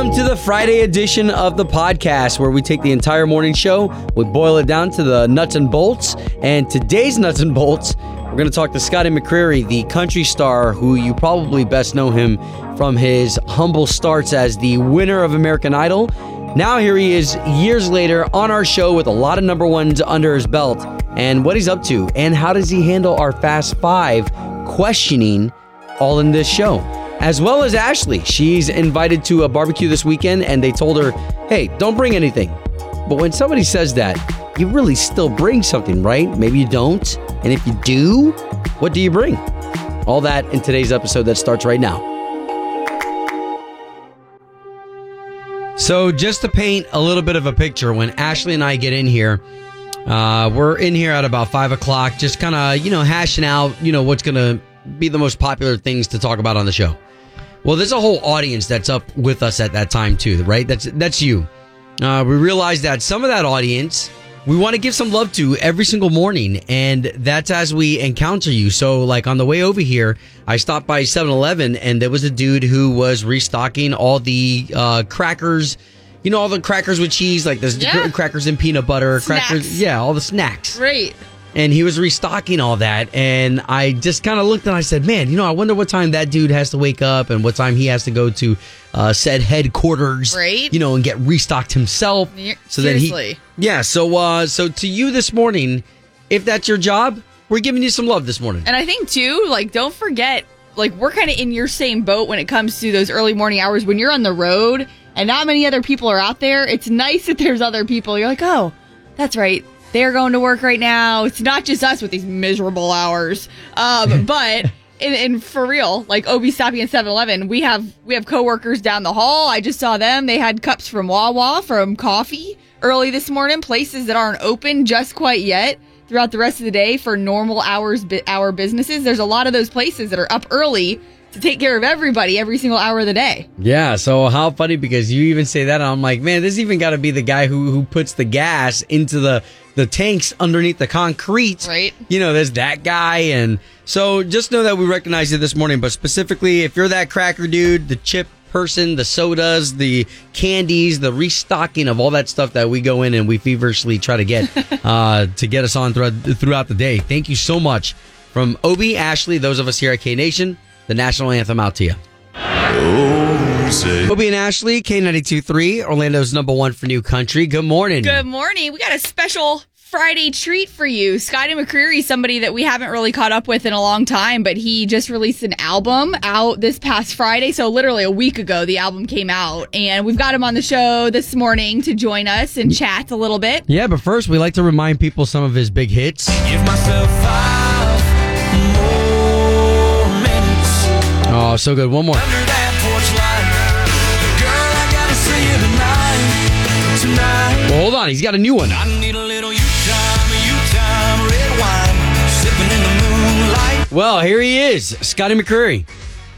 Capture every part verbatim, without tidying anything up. Welcome to the Friday edition of the podcast, where we take the entire morning show, we boil it down to the nuts and bolts, and today's nuts and bolts, we're going to talk to Scotty McCreery, the country star who you probably best know him from his humble starts as the winner of American Idol. Now here he is years later on our show with a lot of number ones under his belt and what he's up to and how does he handle our Fast Five questioning, all in this show. As well as Ashley. She's invited to a barbecue this weekend and they told her, hey, don't bring anything. But when somebody says that, you really still bring something, right? Maybe you don't. And if you do, what do you bring? All that in today's episode that starts right now. So just to paint a little bit of a picture, when Ashley and I get in here, uh, we're in here at about five o'clock, just kind of, you know, hashing out, you know, what's going to be the most popular things to talk about on the show. Well, there's a whole audience that's up with us at that time too, right? That's that's you. Uh, we realize that some of that audience we want to give some love to every single morning, and that's as we encounter you. So, like, on the way over here, I stopped by seven eleven, and there was a dude who was restocking all the uh, crackers, you know, all the crackers with cheese, like there's yeah. crackers and peanut butter, snacks. crackers, yeah, all the snacks. Right. And he was restocking all that, and I just kind of looked and I said, man, you know, I wonder what time that dude has to wake up and what time he has to go to uh, said headquarters, right? You know, and get restocked himself. So Seriously. Then he, yeah, so uh, so to you this morning, if that's your job, we're giving you some love this morning. And I think, too, like, don't forget, like, we're kind of in your same boat when it comes to those early morning hours when you're on the road and not many other people are out there. It's nice that there's other people. You're like, oh, that's right. They're going to work right now. It's not just us with these miserable hours. Um, but and, and for real, like Obi stopping at seven eleven, we have we have coworkers down the hall. I just saw them. They had cups from Wawa, from coffee early this morning, places that aren't open just quite yet throughout the rest of the day for normal hours, hour businesses. There's a lot of those places that are up early to take care of everybody every single hour of the day. Yeah, so how funny, because you even say that, and I'm like, man, this even got to be the guy who who puts the gas into the, the tanks underneath the concrete. Right. You know, there's that guy, and so just know that we recognize you this morning, but specifically, if you're that cracker dude, the chip person, the sodas, the candies, the restocking of all that stuff that we go in and we feverishly try to get uh, to get us on throughout throughout the day. Thank you so much. From Obi, Ashley, those of us here at K-Nation, the national anthem out to you. Obi and Ashley, K ninety-two point three, Orlando's number one for new country. Good morning. Good morning. We got a special Friday treat for you. Scotty McCreery, somebody that we haven't really caught up with in a long time, but he just released an album out this past Friday. So literally a week ago, the album came out, and we've got him on the show this morning to join us and chat a little bit. Yeah, but first, we like to remind people some of his big hits. Give myself five. Oh, so good. One more. Under that porch light, girl, I gotta see you tonight, tonight. Well, hold on. He's got a new one. I need a little you time, you time, red wine, sipping in the moonlight. Well, here he is, Scotty McCreery.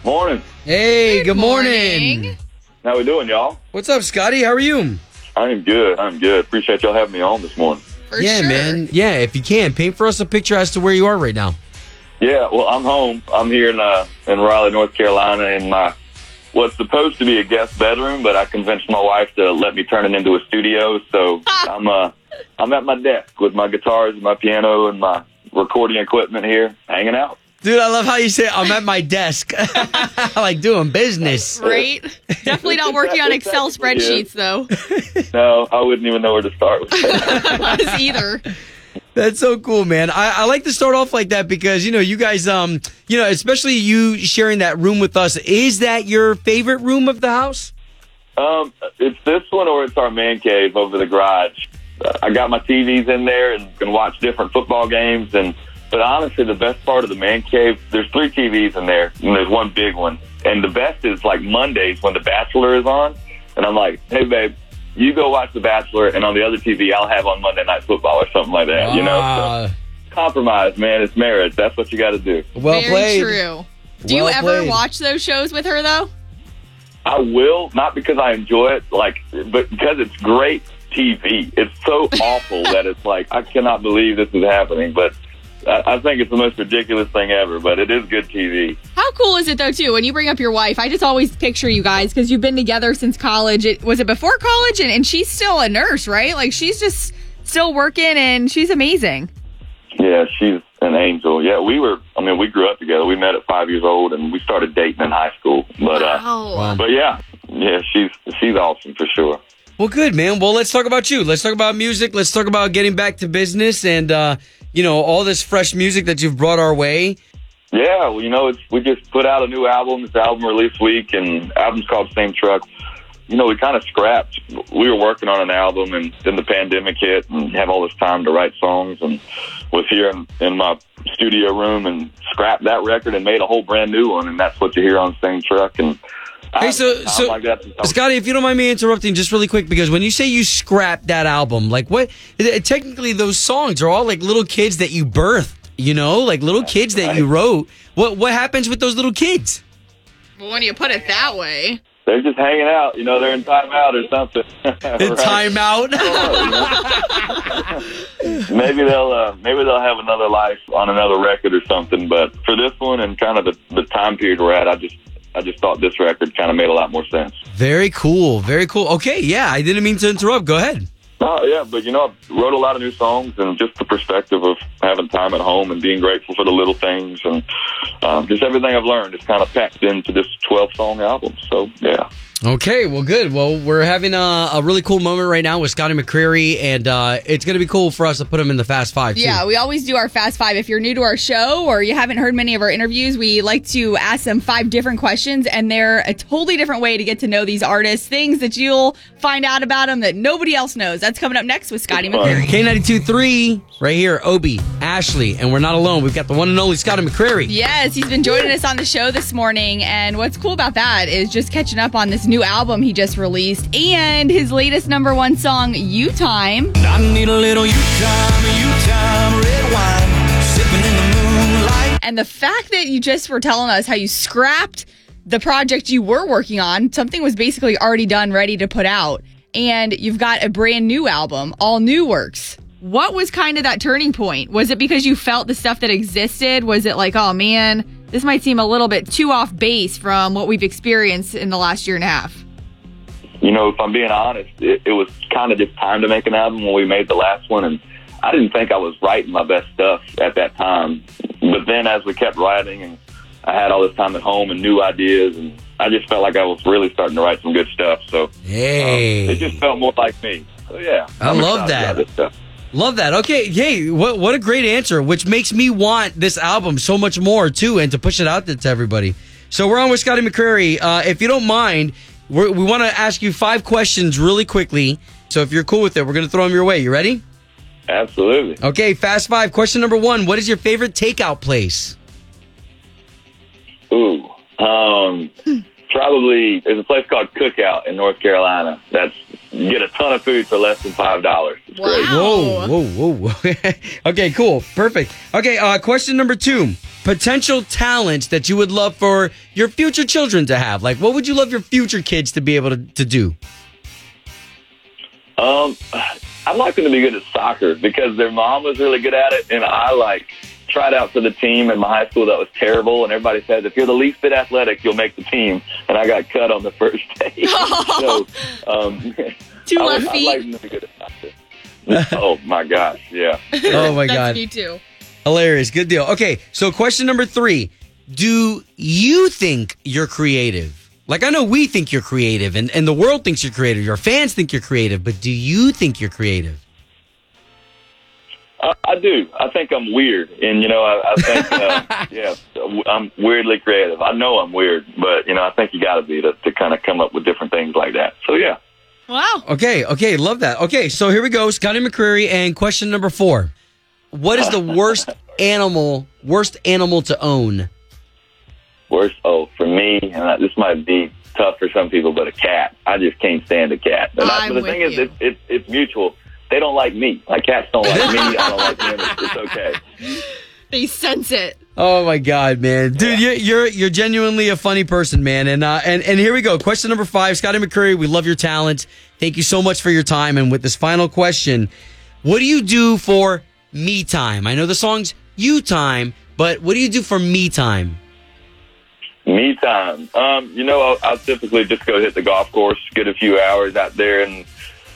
Morning. Hey, good, good morning. morning. How we doing, y'all? What's up, Scotty? How are you? I am good. I'm good. Appreciate y'all having me on this morning. For yeah, sure. man. Yeah, if you can, paint for us a picture as to where you are right now. Yeah, well, I'm home. I'm here in uh, in Raleigh, North Carolina, in my what's supposed to be a guest bedroom, but I convinced my wife to let me turn it into a studio. So I'm uh, I'm at my desk with my guitars, my piano, and my recording equipment here, hanging out. Dude, I love how you say, I'm at my desk, like doing business. Right? Definitely not working on Excel spreadsheets, though. No, I wouldn't even know where to start with that. Us either. That's so cool, man. I, I like to start off like that because, you know, you guys, um, you know, especially you sharing that room with us. Is that your favorite room of the house? Um, it's this one or it's our man cave over the garage. Uh, I got my T Vs in there and can watch different football games. And But honestly, the best part of the man cave, there's three T Vs in there and there's one big one. And the best is like Mondays when The Bachelor is on. And I'm like, hey, babe. You go watch The Bachelor, and on the other T V, I'll have on Monday Night Football or something like that, you know? Uh, so, compromise, man. It's marriage. That's what you got to do. Well Very played. true. Do well you ever played. watch those shows with her, though? I will, not because I enjoy it, like, but because it's great T V. It's so awful that it's like, I cannot believe this is happening, but I think it's the most ridiculous thing ever, but it is good T V. How cool is it, though, too, when you bring up your wife? I just always picture you guys because you've been together since college. It, was it before college? And, and she's still a nurse, right? Like, she's just still working, and she's amazing. Yeah, she's an angel. Yeah, we were, I mean, we grew up together. We met at five years old, and we started dating in high school. But, uh, wow. But yeah, yeah, she's she's awesome for sure. Well, good, man. Well, let's talk about you. Let's talk about music. Let's talk about getting back to business and, uh, you know, all this fresh music that you've brought our way. Yeah, well, you know, it's, we just put out a new album. It's album release week, and the album's called Same Truck. You know, we kind of scrapped. We were working on an album, and then the pandemic hit, and have all this time to write songs, and was here in, in my studio room and scrapped that record and made a whole brand new one, and that's what you hear on Same Truck. And Hey, so, so like Scotty, if you don't mind me interrupting just really quick, because when you say you scrapped that album, like what, technically those songs are all like little kids that you birthed, you know, like little That's kids right. that you wrote. What what happens with those little kids? Well, when you put it that way. They're just hanging out, you know, they're in timeout or something. In timeout? Maybe they'll uh, maybe they'll have another life on another record or something, but for this one and kind of the, the time period we're at, I just... I just thought this record kind of made a lot more sense. Very cool. Very cool. Okay, yeah, I didn't mean to interrupt. Go ahead. Oh, yeah, but, you know, I wrote a lot of new songs, and just the perspective of having time at home and being grateful for the little things, and um, just everything I've learned is kind of packed into this twelve-song album, so, yeah. Okay, well, good. Well, we're having a, a really cool moment right now with Scotty McCreery, and uh, it's going to be cool for us to put him in the Fast Five, too. Yeah, we always do our Fast Five. If you're new to our show or you haven't heard many of our interviews, we like to ask them five different questions, and they're a totally different way to get to know these artists, things that you'll find out about them that nobody else knows. That's coming up next with Scotty McCreery. K ninety-two point three, right here, Obi, Ashley, and we're not alone. We've got the one and only Scotty McCreery. Yes, he's been joining us on the show this morning, and what's cool about that is just catching up on this new album he just released and his latest number one song, You Time. I need a little you time, you time, red wine, sipping in the moonlight. And the fact that you just were telling us how you scrapped the project you were working on, something was basically already done, ready to put out, and you've got a brand new album, all new works. What was kind of that turning point? Was it because you felt the stuff that existed? Was it like, oh man, this might seem a little bit too off base from what we've experienced in the last year and a half? You know, if I'm being honest, it, it was kind of just time to make an album when we made the last one. And I didn't think I was writing my best stuff at that time. But then as we kept writing, and I had all this time at home and new ideas, and I just felt like I was really starting to write some good stuff. So hey. um, it just felt more like me. So yeah. I I'm love that. This stuff. Love that. Okay, yay. What what a great answer, which makes me want this album so much more, too, and to push it out to everybody. So we're on with Scotty McCreery. Uh, if you don't mind, we're, we want to ask you five questions really quickly. So if you're cool with it, we're going to throw them your way. You ready? Absolutely. Okay, Fast Five. Question number one, what is your favorite takeout place? Ooh. Um, probably, there's a place called Cookout in North Carolina. That's... You get a ton of food for less than five dollars. It's wow. great. Whoa, whoa, whoa. Okay, cool. Perfect. Okay, uh, question number two. Potential talents that you would love for your future children to have. Like, what would you love your future kids to be able to, to do? Um, I'd like them to be good at soccer because their mom was really good at it, and I, like, tried out for the team in my high school that was terrible, and everybody says, if you're the least bit athletic, you'll make the team, and I got cut on the first day. so, um... Two left feet. Oh, my gosh, yeah. Oh, my That's God. Me too. Hilarious. Good deal. Okay, so question number three. Do you think you're creative? Like, I know we think you're creative, and, and the world thinks you're creative. Your fans think you're creative, but do you think you're creative? I, I do. I think I'm weird, and, you know, I, I think, uh, yeah, I'm weirdly creative. I know I'm weird, but, you know, I think you got to be to, to kind of come up with different things like that. So, yeah. Wow. Okay, okay, love that. Okay, so here we go, Scotty McCreery, and question number four. What is the worst animal, worst animal to own? Worst, oh, for me, and I, this might be tough for some people, but a cat. I just can't stand a cat. And I, but the thing is, it, it, it's mutual. They don't like me. My cats don't like me. I don't like them. It's, it's okay. They sense it. Oh, my God, man. Dude, yeah. you're, you're you're genuinely a funny person, man. And, uh, and and here we go. Question number five. Scotty McCreery, we love your talent. Thank you so much for your time. And with this final question, what do you do for me time? I know the song's you time, but what do you do for me time? Me time. Um, you know, I'll, I'll typically just go hit the golf course, get a few hours out there, and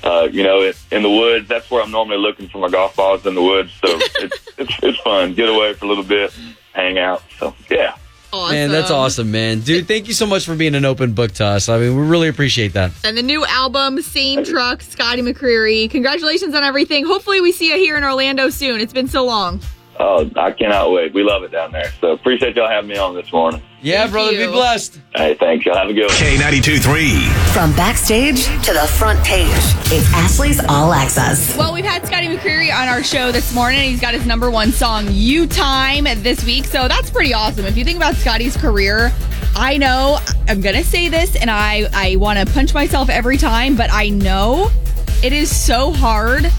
uh, you know, it, in the woods. That's where I'm normally looking for my golf balls, in the woods. So it's, it's it's fun. Get away for a little bit, hang out. So yeah. Awesome. Man, that's awesome, man. Dude, thank you so much for being an open book to us. I mean, we really appreciate that. And the new album, Same Truck, Scotty McCreery. Congratulations on everything. Hopefully we see you here in Orlando soon. It's been so long. Oh, I cannot wait. We love it down there. So appreciate y'all having me on this morning. Yeah, thank brother. You. Be blessed. Hey, thanks. Y'all have a good one. K ninety-two point three. From backstage to the front page, it's Ashley's All Access. Well, we've had Scotty McCreery on our show this morning. He's got his number one song, You Time, this week. So that's pretty awesome. If you think about Scotty's career, I know I'm going to say this, and I, I want to punch myself every time, but I know it is so hard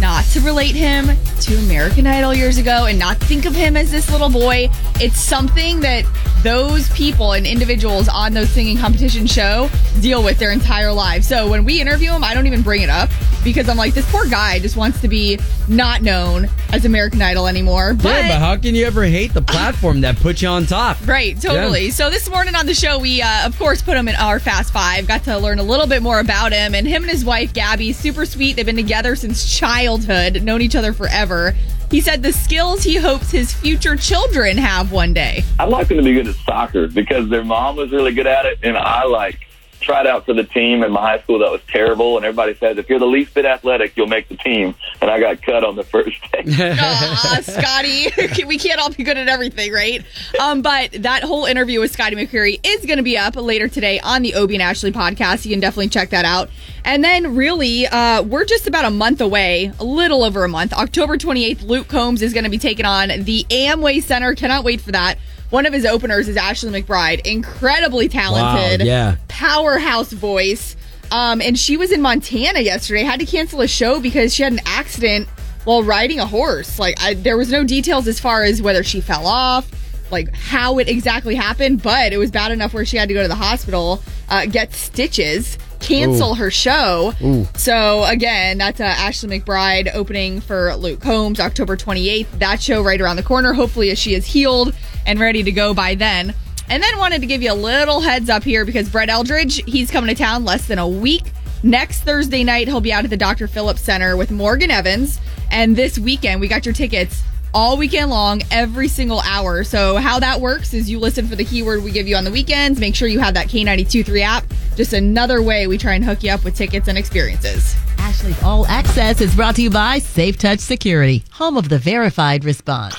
not to relate him to American Idol years ago and not think of him as this little boy. It's something that those people and individuals on those singing competition show deal with their entire lives. So when we interview him, I don't even bring it up because I'm like, this poor guy just wants to be not known as American Idol anymore. But, yeah, but how can you ever hate the platform that puts you on top? Right, totally. Yeah. So this morning on the show, we, uh, of course, put him in our Fast Five, got to learn a little bit more about him. And him and his wife, Gabby, super sweet. They've been together since childhood, known each other forever. He said the skills he hopes his future children have one day. I'd like them to be good at soccer because their mom was really good at it, and I like tried out for the team in my high school that was terrible, and everybody says, if you're the least bit athletic, you'll make the team, and I got cut on the first day. Aw, Scotty. We can't all be good at everything, right? Um, but that whole interview with Scotty McCreery is going to be up later today on the Obie and Ashley podcast. You can definitely check that out. And then, really, uh, we're just about a month away, a little over a month. October twenty-eighth, Luke Combs is going to be taking on the Amway Center. Cannot wait for that. One of his openers is Ashley McBryde, incredibly talented, wow, yeah. powerhouse voice. Um, and she was in Montana yesterday, had to cancel a show because she had an accident while riding a horse. Like, I, there was no details as far as whether she fell off, like how it exactly happened, but it was bad enough where she had to go to the hospital, uh, get stitches, cancel Ooh. her show. Ooh. So, again, that's uh, Ashley McBryde opening for Luke Combs, October twenty-eighth. That show right around the corner. Hopefully, as she is healed and ready to go by then. And then wanted to give you a little heads up here because Brett Eldridge, he's coming to town less than a week. Next Thursday night, he'll be out at the Dr Phillips Center with Morgan Evans. And this weekend, we got your tickets all weekend long, every single hour. So how that works is you listen for the keyword we give you on the weekends. Make sure you have that K ninety-two point three app. Just another way we try and hook you up with tickets and experiences. Ashley's All Access is brought to you by Safe Touch Security, home of the verified response.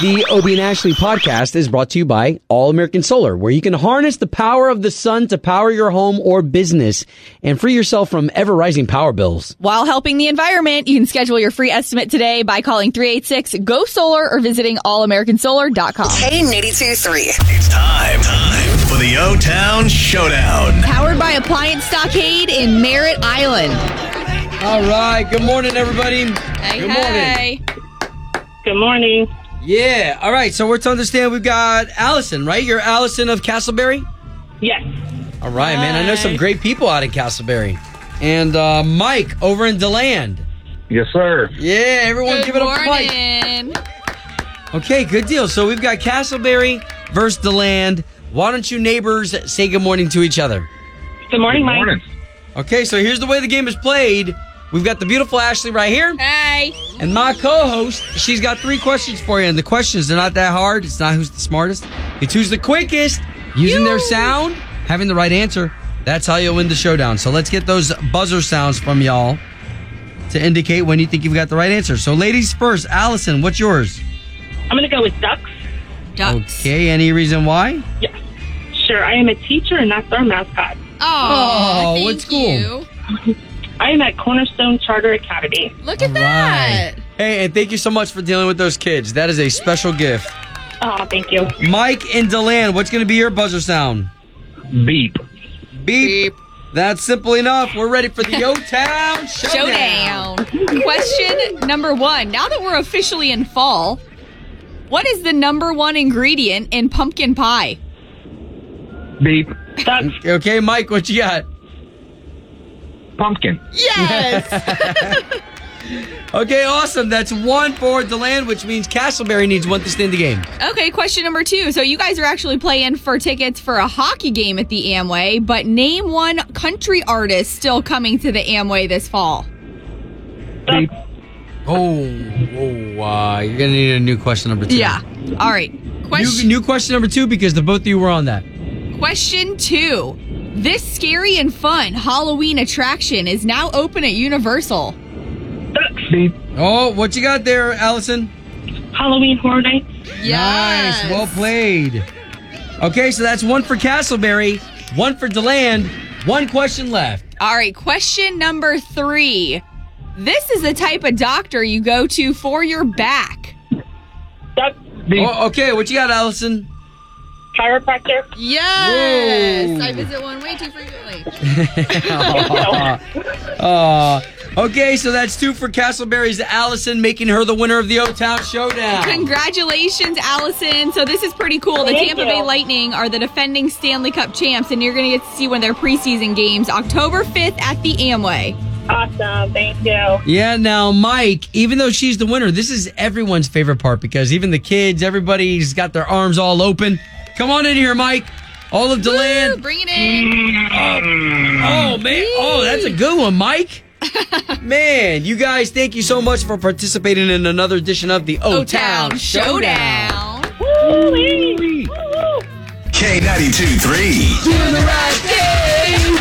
The Obie and Ashley podcast is brought to you by All American Solar, where you can harness the power of the sun to power your home or business and free yourself from ever-rising power bills. While helping the environment, you can schedule your free estimate today by calling three eight six, G O, SOLAR or visiting all american solar dot com. K ninety-two point three. It's time, time for the O-Town Showdown. Powered by Appliance Stockade in Merritt Island. All right. Good morning, everybody. Hey, Good hey. morning. Good morning. Yeah. All right. So we're to understand we've got Allison, right? You're Allison of Castleberry? Yes. All right, Hi. man. I know some great people out in Castleberry. And uh, Mike over in DeLand. Yes, sir. Yeah. Everyone good give morning. it up to Mike. Okay. Good deal. So we've got Castleberry versus DeLand. Why don't you neighbors say good morning to each other? Good morning, good morning. Mike. Okay. So here's the way the game is played. We've got the beautiful Ashley right here. Hey. And my co-host, she's got three questions for you. And the questions are not that hard. It's not who's the smartest. It's who's the quickest. Using you. their sound, having the right answer. That's how you'll win the showdown. So let's get those buzzer sounds from y'all to indicate when you think you've got the right answer. So ladies first. Allison, what's yours? I'm going to go with ducks. Ducks. Okay. Any reason why? Yeah. Sure. I am a teacher and that's our mascot. Oh, oh what school? I am at Cornerstone Charter Academy. Look at All that. Right. Hey, and thank you so much for dealing with those kids. That is a special gift. Oh, thank you. Mike in DeLand, what's going to be your buzzer sound? Beep. Beep. Beep. That's simple enough. We're ready for the O-Town Showdown. Showdown. Question number one. Now that we're officially in fall, what is the number one ingredient in pumpkin pie? Beep. That's- okay, Mike, what you got? Pumpkin. Yes. Okay, awesome. That's one for DeLand, which means Castleberry needs one to stay in the game. Okay, question number two. So you guys are actually playing for tickets for a hockey game at the Amway, but name one country artist still coming to the Amway this fall. Beep. Oh, oh uh, you're going to need a new question number two. Yeah. All right. Question- new, new question number two because the both of you were on that. Question two. This scary and fun Halloween attraction is now open at Universal. Oh, what you got there, Allison? Halloween Horror Nights. Yes. Nice. Well played. Okay, so that's one for Castleberry, one for DeLand, one question left. All right, question number three. This is the type of doctor you go to for your back. Oh, okay, what you got, Allison? Chiropractor. Yes. Whoa. I visit one way too frequently. Aww. Aww. Okay, so that's two for Castleberry's Allison, making her the winner of the O-Town Showdown. Congratulations, Allison. So this is pretty cool. The Thank Tampa you. Bay Lightning are the defending Stanley Cup champs, and you're going to get to see one of their preseason games October fifth at the Amway. Awesome. Thank you. Yeah, now, Mike, even though she's the winner, this is everyone's favorite part because even the kids, everybody's got their arms all open. Come on in here, Mike. All of DeLand. Woo, bring it in. Oh, oh, man. Oh, that's a good one, Mike. Man, you guys, thank you so much for participating in another edition of the O-Town, O-Town Showdown. Woo-wee. Woo-woo. K ninety-two point three. Doing the right thing.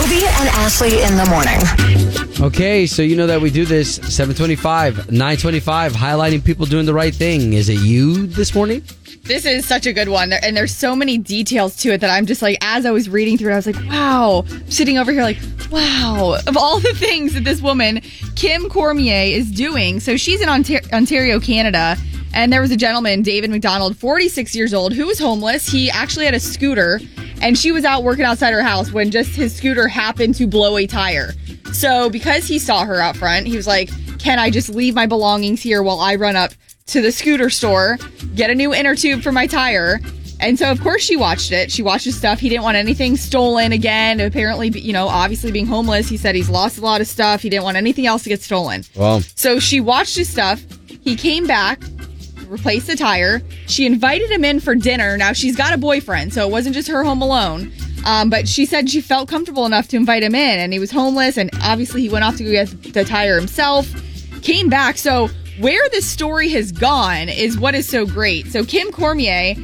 Obie and Ashley in the morning. Okay, so you know that we do this seven twenty-five, nine twenty-five, highlighting people doing the right thing. Is it you this morning? This is such a good one, and there's so many details to it that I'm just like, as I was reading through it, I was like, wow, sitting over here like, wow, of all the things that this woman, Kim Cormier, is doing. So she's in Ontar- Ontario, Canada, and there was a gentleman, David McDonald, forty-six years old, who was homeless. He actually had a scooter, and she was out working outside her house when just his scooter happened to blow a tire. So because he saw her out front, he was like, can I just leave my belongings here while I run up to the scooter store, get a new inner tube for my tire? And so, of course, she watched it. She watched his stuff. He didn't want anything stolen again. Apparently, you know, obviously being homeless, he said he's lost a lot of stuff. He didn't want anything else to get stolen. Wow. So she watched his stuff. He came back, replaced the tire. She invited him in for dinner. Now, she's got a boyfriend, so it wasn't just her home alone. Um, but she said she felt comfortable enough to invite him in. And he was homeless. And obviously, he went off to go get the tire himself, came back. So where this story has gone is what is so great. So Kim Cormier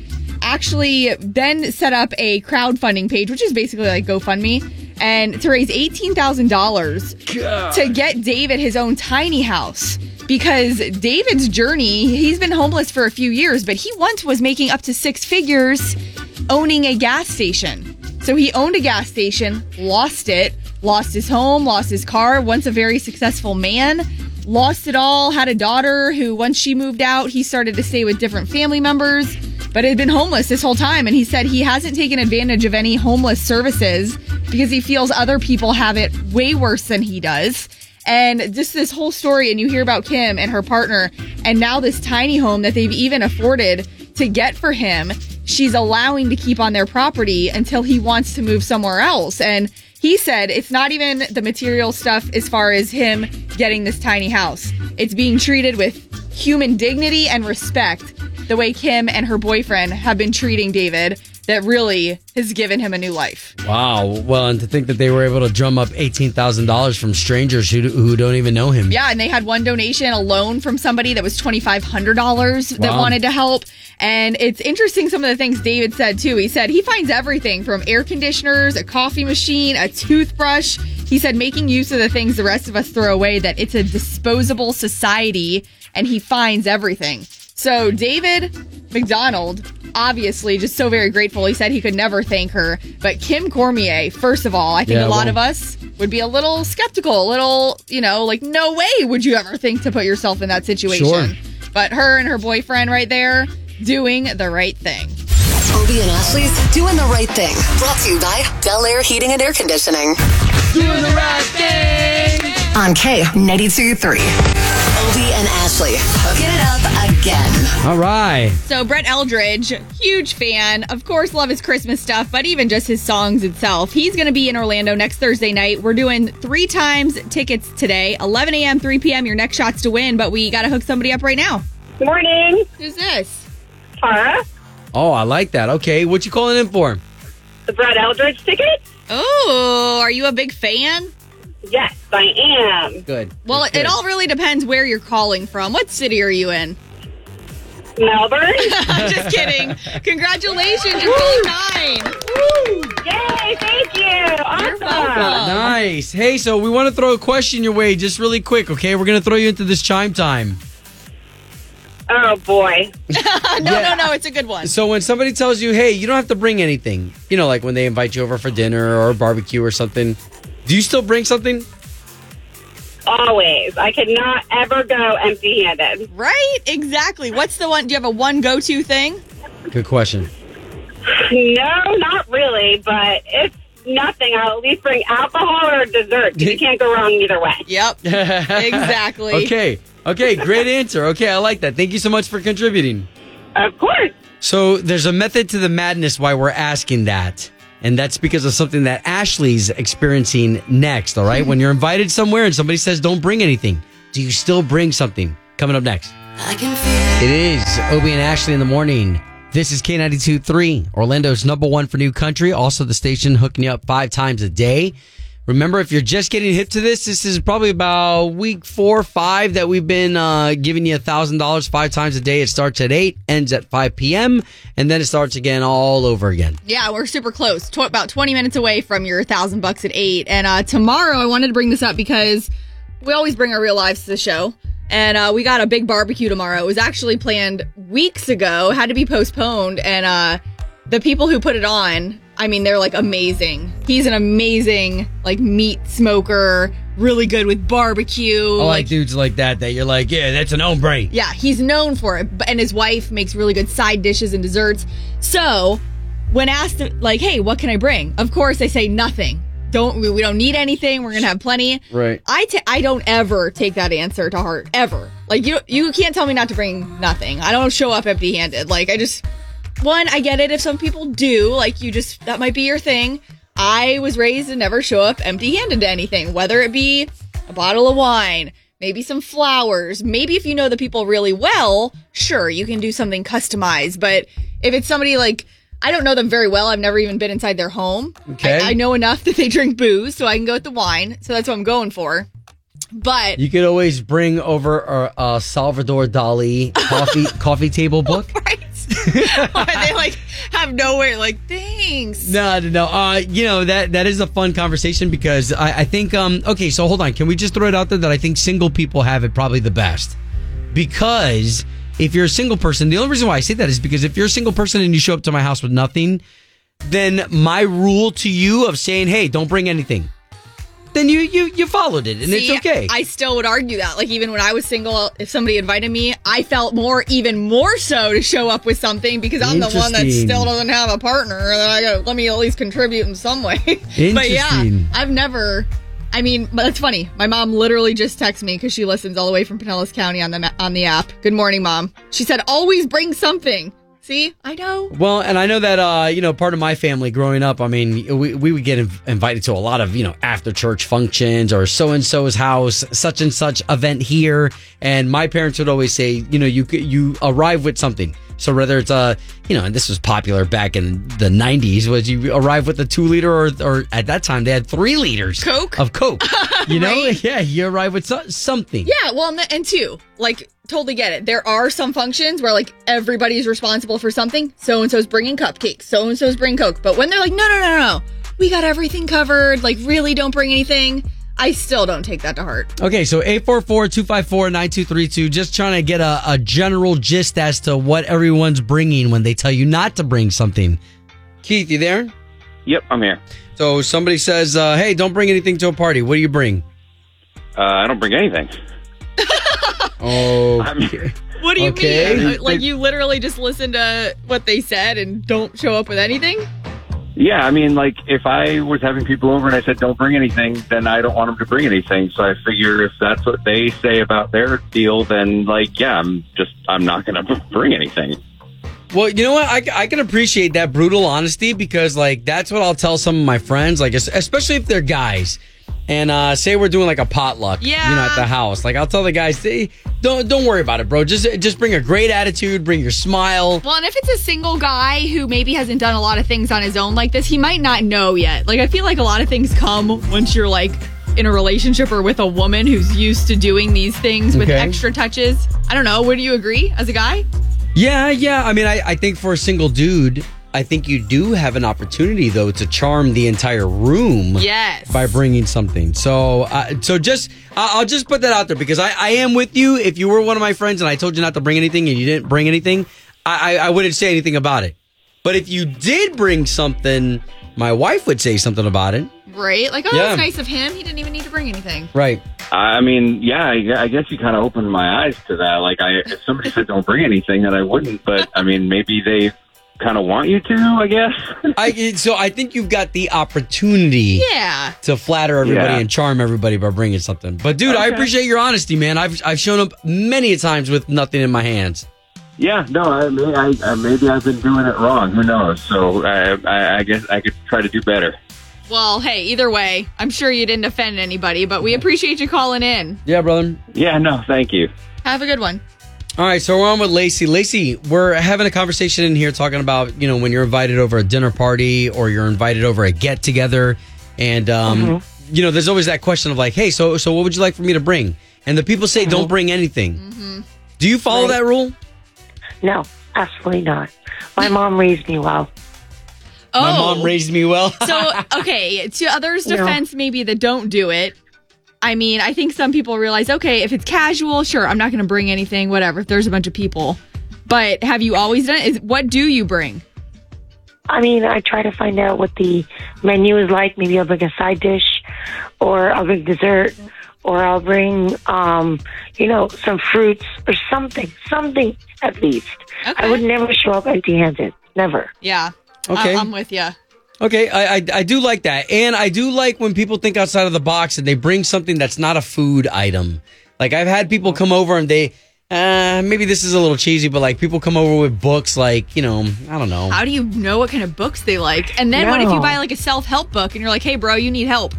actually then set up a crowdfunding page, which is basically like GoFundMe, and to raise eighteen thousand dollars to get David his own tiny house. Because David's journey, he's been homeless for a few years, but he once was making up to six figures owning a gas station. So he owned a gas station, lost it, lost his home, lost his car, once a very successful man. Lost it all, had a daughter who, once she moved out, he started to stay with different family members, but had been homeless this whole time. And he said he hasn't taken advantage of any homeless services because he feels other people have it way worse than he does. And just this whole story, and you hear about Kim and her partner, and now this tiny home that they've even afforded to get for him, she's allowing to keep on their property until he wants to move somewhere else. And he said it's not even the material stuff as far as him getting this tiny house. It's being treated with human dignity and respect the way Kim and her boyfriend have been treating David that really has given him a new life. Wow. Well, and to think that they were able to drum up eighteen thousand dollars from strangers who, who don't even know him. Yeah, and they had one donation, a loan from somebody that was twenty-five hundred dollars that wow. wanted to help. And it's interesting some of the things David said, too. He said he finds everything from air conditioners, a coffee machine, a toothbrush. He said making use of the things the rest of us throw away, that it's a disposable society, and he finds everything. So David McDonald, obviously, just so very grateful. He said he could never thank her. But Kim Cormier, first of all, I think yeah, a lot well, of us would be a little skeptical, a little, you know, like, no way would you ever think to put yourself in that situation. Sure. But her and her boyfriend right there, doing the right thing. Obie and Ashley's Doing the Right Thing. Brought to you by Del Air Heating and Air Conditioning. Doing the right thing. On K ninety-two point three. Obie and Ashley hooking it up again. All right. So Brett Eldridge, huge fan. Of course, love his Christmas stuff, but even just his songs itself. He's going to be in Orlando next Thursday night. We're doing three times tickets today, eleven a.m., three p.m., your next shots to win, but we got to hook somebody up right now. Good morning. Who's this? Tara. Oh, I like that. Okay. What you calling in for? The Brett Eldridge ticket. Oh, are you a big fan? Yes, I am. Good. Well, it, it all really depends where you're calling from. What city are you in? Melbourne. I'm just kidding. Congratulations. You're calling nine. Woo. Yay, thank you. Awesome. You're welcome. Nice. Hey, so we want to throw a question your way just really quick, okay? We're going to throw you into this chime time. Oh, boy. no, yeah. no, no. It's a good one. So when somebody tells you, hey, you don't have to bring anything, you know, like when they invite you over for dinner or a barbecue or something, do you still bring something? Always. I cannot ever go empty-handed. Right? Exactly. What's the one? Do you have a one go-to thing? Good question. No, not really, but if nothing, I'll at least bring alcohol or dessert. You can't go wrong either way. Yep. Exactly. Okay. Okay, great answer. Okay, I like that. Thank you so much for contributing. Of course. So there's a method to the madness why we're asking that. And that's because of something that Ashley's experiencing next, all right? Mm-hmm. When you're invited somewhere and somebody says don't bring anything, do you still bring something? Coming up next. I can feel it. It is Obie and Ashley in the morning. This is K ninety-two point three, Orlando's number one for new country. Also the station hooking you up five times a day. Remember, if you're just getting hip to this, this is probably about week four or five that we've been uh, giving you one thousand dollars five times a day. It starts at eight, ends at five p.m., and then it starts again all over again. Yeah, we're super close. T- about twenty minutes away from your one thousand dollars bucks at eight. And uh, tomorrow, I wanted to bring this up because we always bring our real lives to the show. And uh, we got a big barbecue tomorrow. It was actually planned weeks ago, had to be postponed. And uh, the people who put it on, I mean, they're, like, amazing. He's an amazing, like, meat smoker, really good with barbecue. I like, like dudes like that, that you're like, yeah, that's an hombre. Yeah, he's known for it. And his wife makes really good side dishes and desserts. So when asked, like, hey, what can I bring? Of course, they say nothing. Don't we, we don't need anything. We're going to have plenty. Right. I, t- I don't ever take that answer to heart, ever. Like, you, you can't tell me not to bring nothing. I don't show up empty-handed. Like, I just... One, I get it if some people do, like you just, that might be your thing. I was raised to never show up empty-handed to anything, whether it be a bottle of wine, maybe some flowers, maybe if you know the people really well, sure, you can do something customized. But if it's somebody like, I don't know them very well, I've never even been inside their home. Okay. I, I know enough that they drink booze, so I can go with the wine. So that's what I'm going for. But you could always bring over a, a Salvador Dali coffee coffee table book. Right. They like have nowhere. Like, thanks. No, no, no. Uh, you know that that is a fun conversation because I, I think. Um, okay, so hold on. Can we just throw it out there that I think single people have it probably the best? Because if you're a single person, the only reason why I say that is because if you're a single person and you show up to my house with nothing, then my rule to you of saying, "Hey, don't bring anything," then you you you followed it, and see, it's okay. I still would argue that. Like, even when I was single, if somebody invited me, I felt more, even more so, to show up with something because I'm the one that still doesn't have a partner. That I gotta, let me at least contribute in some way. Interesting. But yeah, I've never... I mean, that's funny. My mom literally just texted me because she listens all the way from Pinellas County on the on the app. Good morning, Mom. She said, always bring something. See, I know. Well, and I know that, uh, you know, part of my family growing up, I mean, we, we would get inv- invited to a lot of, you know, after church functions or so-and-so's house, such and such event here. And my parents would always say, you know, you you arrive with something. So whether it's, uh, you know, and this was popular back in the nineties, was you arrive with a two-liter or, or at that time they had three liters Coke? Of Coke. You know? Right? Yeah, you arrive with so- something. Yeah, well, and two, like... Totally get it. There are some functions where like everybody's responsible for something. So-and-so's bringing cupcakes. So-and-so's bringing Coke. But when they're like, no, no, no, no, we got everything covered. Like, really don't bring anything. I still don't take that to heart. Okay, so eight four four, two five four, nine two three two. Just trying to get a, a general gist as to what everyone's bringing when they tell you not to bring something. Keith, you there? Yep, I'm here. So somebody says, uh, hey, don't bring anything to a party. What do you bring? Uh, I don't bring anything. Oh, okay. What do you okay. mean? Like, you literally just listen to what they said and don't show up with anything? Yeah, I mean, like, if I was having people over and I said, don't bring anything, then I don't want them to bring anything. So I figure if that's what they say about their deal, then, like, yeah, I'm just, I'm not going to bring anything. Well, you know what? I, I can appreciate that brutal honesty because, like, that's what I'll tell some of my friends, like, especially if they're guys. And uh, say we're doing, like, a potluck, yeah. you know, at the house. Like, I'll tell the guys, hey, don't don't worry about it, bro. Just just bring a great attitude, bring your smile. Well, and if it's a single guy who maybe hasn't done a lot of things on his own like this, he might not know yet. Like, I feel like a lot of things come once you're, like, in a relationship or with a woman who's used to doing these things with okay. extra touches. I don't know. Would you agree as a guy? Yeah, yeah. I mean, I, I think for a single dude, I think you do have an opportunity, though, to charm the entire room yes. by bringing something. So uh, so just I'll just put that out there because I, I am with you. If you were one of my friends and I told you not to bring anything and you didn't bring anything, I, I wouldn't say anything about it. But if you did bring something, my wife would say something about it. Right? Like, oh, yeah. That's nice of him. He didn't even need to bring anything. Right. I mean, yeah, I guess you kind of opened my eyes to that. Like, I, if somebody said don't bring anything, then I wouldn't. But, I mean, maybe they kind of want you to, I guess. I, so I think you've got the opportunity yeah. to flatter everybody yeah. and charm everybody by bringing something. But, dude, okay. I appreciate your honesty, man. I've I've shown up many times with nothing in my hands. Yeah, no, I, I, I maybe I've been doing it wrong. Who knows? So I, I, I guess I could try to do better. Well, hey, either way, I'm sure you didn't offend anybody, but we appreciate you calling in. Yeah, brother. Yeah, no, thank you. Have a good one. All right, so we're on with Lacey. Lacey, we're having a conversation in here talking about, you know, when you're invited over a dinner party or you're invited over a get-together. And, um, mm-hmm. you know, there's always that question of like, hey, so so what would you like for me to bring? And the people say mm-hmm. don't bring anything. Mm-hmm. Do you follow right. that rule? No, absolutely not. My mom raised me well. Oh. My mom raised me well. So, okay, to others' defense, no. maybe that don't do it. I mean, I think some people realize, okay, if it's casual, sure, I'm not going to bring anything, whatever, if there's a bunch of people. But have you always done it? Is, what do you bring? I mean, I try to find out what the menu is like. Maybe I'll bring a side dish or I'll bring dessert or I'll bring, um, you know, some fruits or something, something at least. Okay. I would never show up empty-handed, never. Yeah. Okay. I'm with you. Okay, I, I I do like that. And I do like when people think outside of the box and they bring something that's not a food item. Like, I've had people come over and they, uh, maybe this is a little cheesy, but, like, people come over with books like, you know, I don't know. How do you know what kind of books they like? And then no. what if you buy, like, a self-help book and you're like, hey, bro, you need help?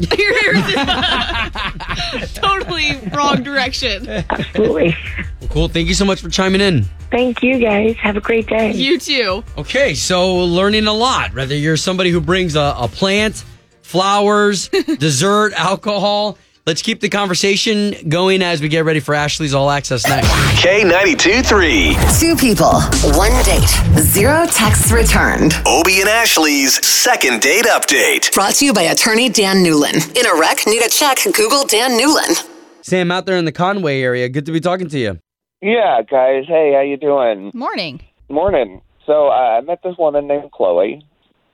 Totally wrong direction. Absolutely. Well, cool. Thank you so much for chiming in. Thank you, guys. Have a great day. You too. Okay, so learning a lot. Whether you're somebody who brings a, a plant, flowers, dessert, alcohol. Let's keep the conversation going as we get ready for Ashley's All Access next. K ninety-two point three. Two people, one date, zero texts returned. Obie and Ashley's second date update. Brought to you by attorney Dan Newlin. In a wreck, need a check, Google Dan Newlin. Sam, out there in the Conway area, good to be talking to you. Yeah, guys. Hey, how you doing? Morning. Morning. So uh, I met this woman named Chloe.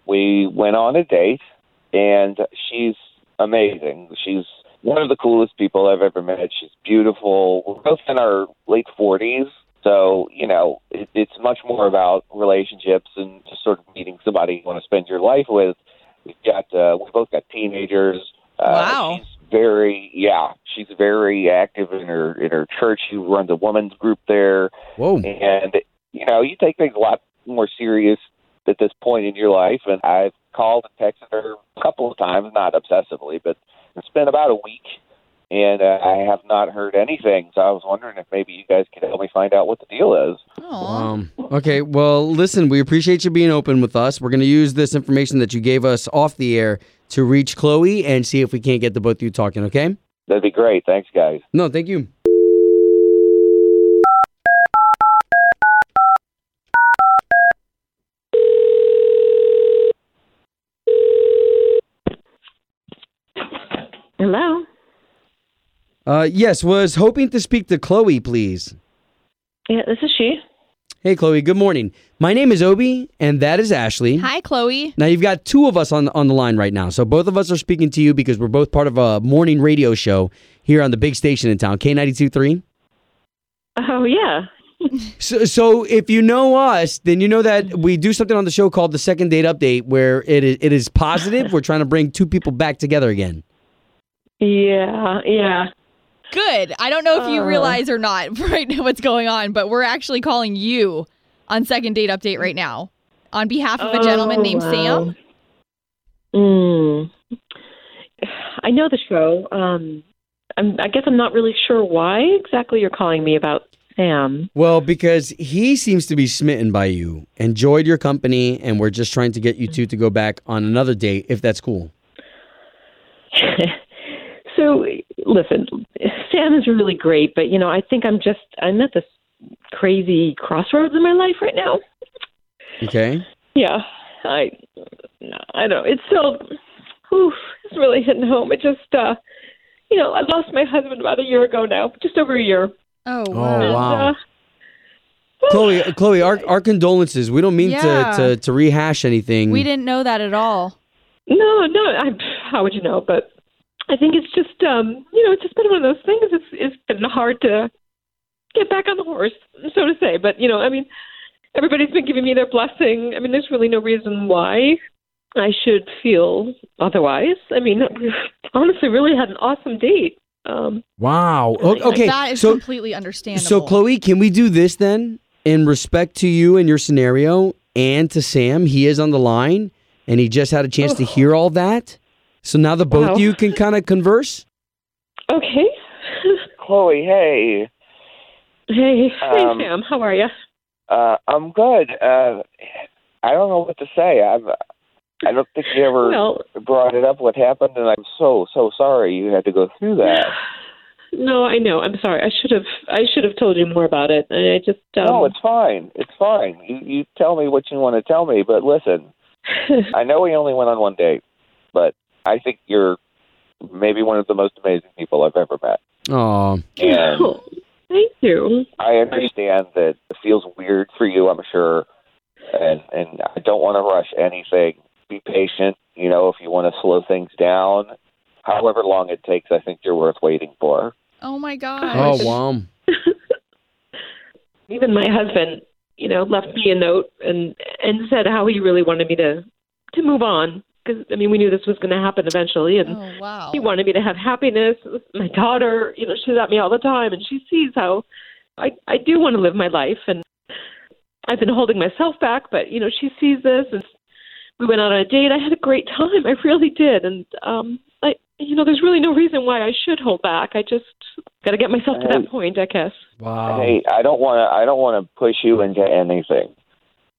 We went on a date, and she's amazing. She's one of the coolest people I've ever met. She's beautiful. We're both in our late forties. So, you know, it, it's much more about relationships and just sort of meeting somebody you want to spend your life with. We've got, uh, we both got teenagers. Uh, wow. She's very, yeah, she's very active in her, in her church. She runs a women's group there. Whoa. And, you know, you take things a lot more serious at this point in your life. And I've called and texted her a couple of times, not obsessively, but it's been about a week, and uh, I have not heard anything. So I was wondering if maybe you guys could help me find out what the deal is. Um, okay, well, listen, we appreciate you being open with us. We're going to use this information that you gave us off the air to reach Chloe and see if we can't get the both of you talking, okay? That'd be great. Thanks, guys. No, thank you. Hello? Uh, yes, was hoping to speak to Chloe, please. Yeah, this is she. Hey, Chloe, good morning. My name is Obie, and that is Ashley. Hi, Chloe. Now, you've got two of us on, on the line right now, so both of us are speaking to you because we're both part of a morning radio show here on the big station in town, K ninety-two point three. Oh, yeah. So, so if you know us, then you know that we do something on the show called the Second Date Update, where it is, it is positive. We're trying to bring two people back together again. Yeah, yeah. Good. I don't know if you uh, realize or not right now what's going on, but we're actually calling you on Second Date Update right now on behalf of a gentleman oh, named wow. Sam. Mm. I know the show. Um, I'm, I guess I'm not really sure why exactly you're calling me about Sam. Well, because he seems to be smitten by you, enjoyed your company, and we're just trying to get you two to go back on another date, if that's cool. So, listen, Sam is really great, but, you know, I think I'm just, I'm at this crazy crossroads in my life right now. Okay. Yeah. I, I don't, it's so, whew, it's really hitting home. It just, uh, you know, I lost my husband about a year ago now, just over a year. Oh, wow. And, wow. Uh, Chloe, Chloe, our, our condolences. We don't mean yeah. to, to, to rehash anything. We didn't know that at all. No, no. I, how would you know? But I think it's just, um, you know, it's just been one of those things. It's, it's been hard to get back on the horse, so to say. But, you know, I mean, everybody's been giving me their blessing. I mean, there's really no reason why I should feel otherwise. I mean, we honestly really had an awesome date. Um, wow. Okay. That is so, completely understandable. So, Chloe, can we do this then? In respect to you and your scenario and to Sam, he is on the line and he just had a chance oh. to hear all that. So now the both wow. of you can kind of converse. Okay. Chloe, hey. Hey. Um, hey, Sam. How are you? Uh, I'm good. Uh, I don't know what to say. I've, I don't think you ever well, brought it up what happened, and I'm so, so sorry you had to go through that. No, I know. I'm sorry. I should have I should have told you more about it. I just um... No, it's fine. It's fine. You, you tell me what you want to tell me, but listen, I know we only went on one date, but I think you're maybe one of the most amazing people I've ever met. Aww. And oh, thank you. I understand that it feels weird for you, I'm sure, and, and I don't want to rush anything. Be patient, you know, if you want to slow things down. However long it takes, I think you're worth waiting for. Oh, my gosh. Oh, wow. Even my husband, you know, left me a note and, and said how he really wanted me to, to move on. Because, I mean, we knew this was going to happen eventually. And oh, wow. He wanted me to have happiness. My daughter, you know, she's at me all the time. And she sees how I, I do want to live my life. And I've been holding myself back. But, you know, she sees this and we went out on a date. I had a great time. I really did. And, um, I, you know, there's really no reason why I should hold back. I just got to get myself hey. to that point, I guess. Wow. Hey, I don't want to, I don't want to push you into anything.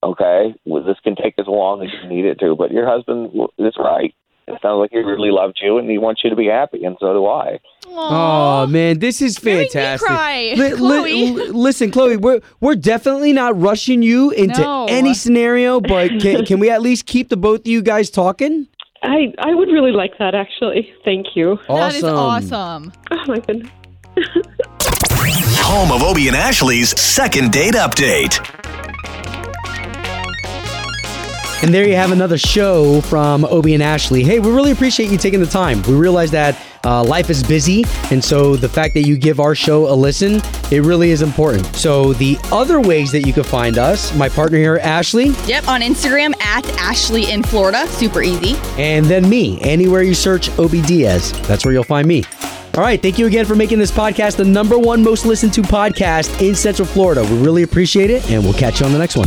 Okay. Well, this can take as long as you need it to, but your husband is right. It sounds like he really loved you and he wants you to be happy. And so do I. Aww. Oh, man, this is fantastic. Cry. L- Chloe. L- listen, Chloe, we're we're definitely not rushing you into no. any scenario, but can can we at least keep the both of you guys talking? I, I would really like that, actually. Thank you. Awesome. That is awesome. Oh, my goodness. Home of Obie and Ashley's Second Date Update. And there you have another show from Obie and Ashley. Hey, we really appreciate you taking the time. We realize that uh, life is busy, and so the fact that you give our show a listen, it really is important. So the other ways that you can find us, my partner here, Ashley. Yep, on Instagram, at Ashley in Florida. Super easy. And then me, anywhere you search Obie Diaz. That's where you'll find me. All right, thank you again for making this podcast the number one most listened to podcast in Central Florida. We really appreciate it, and we'll catch you on the next one.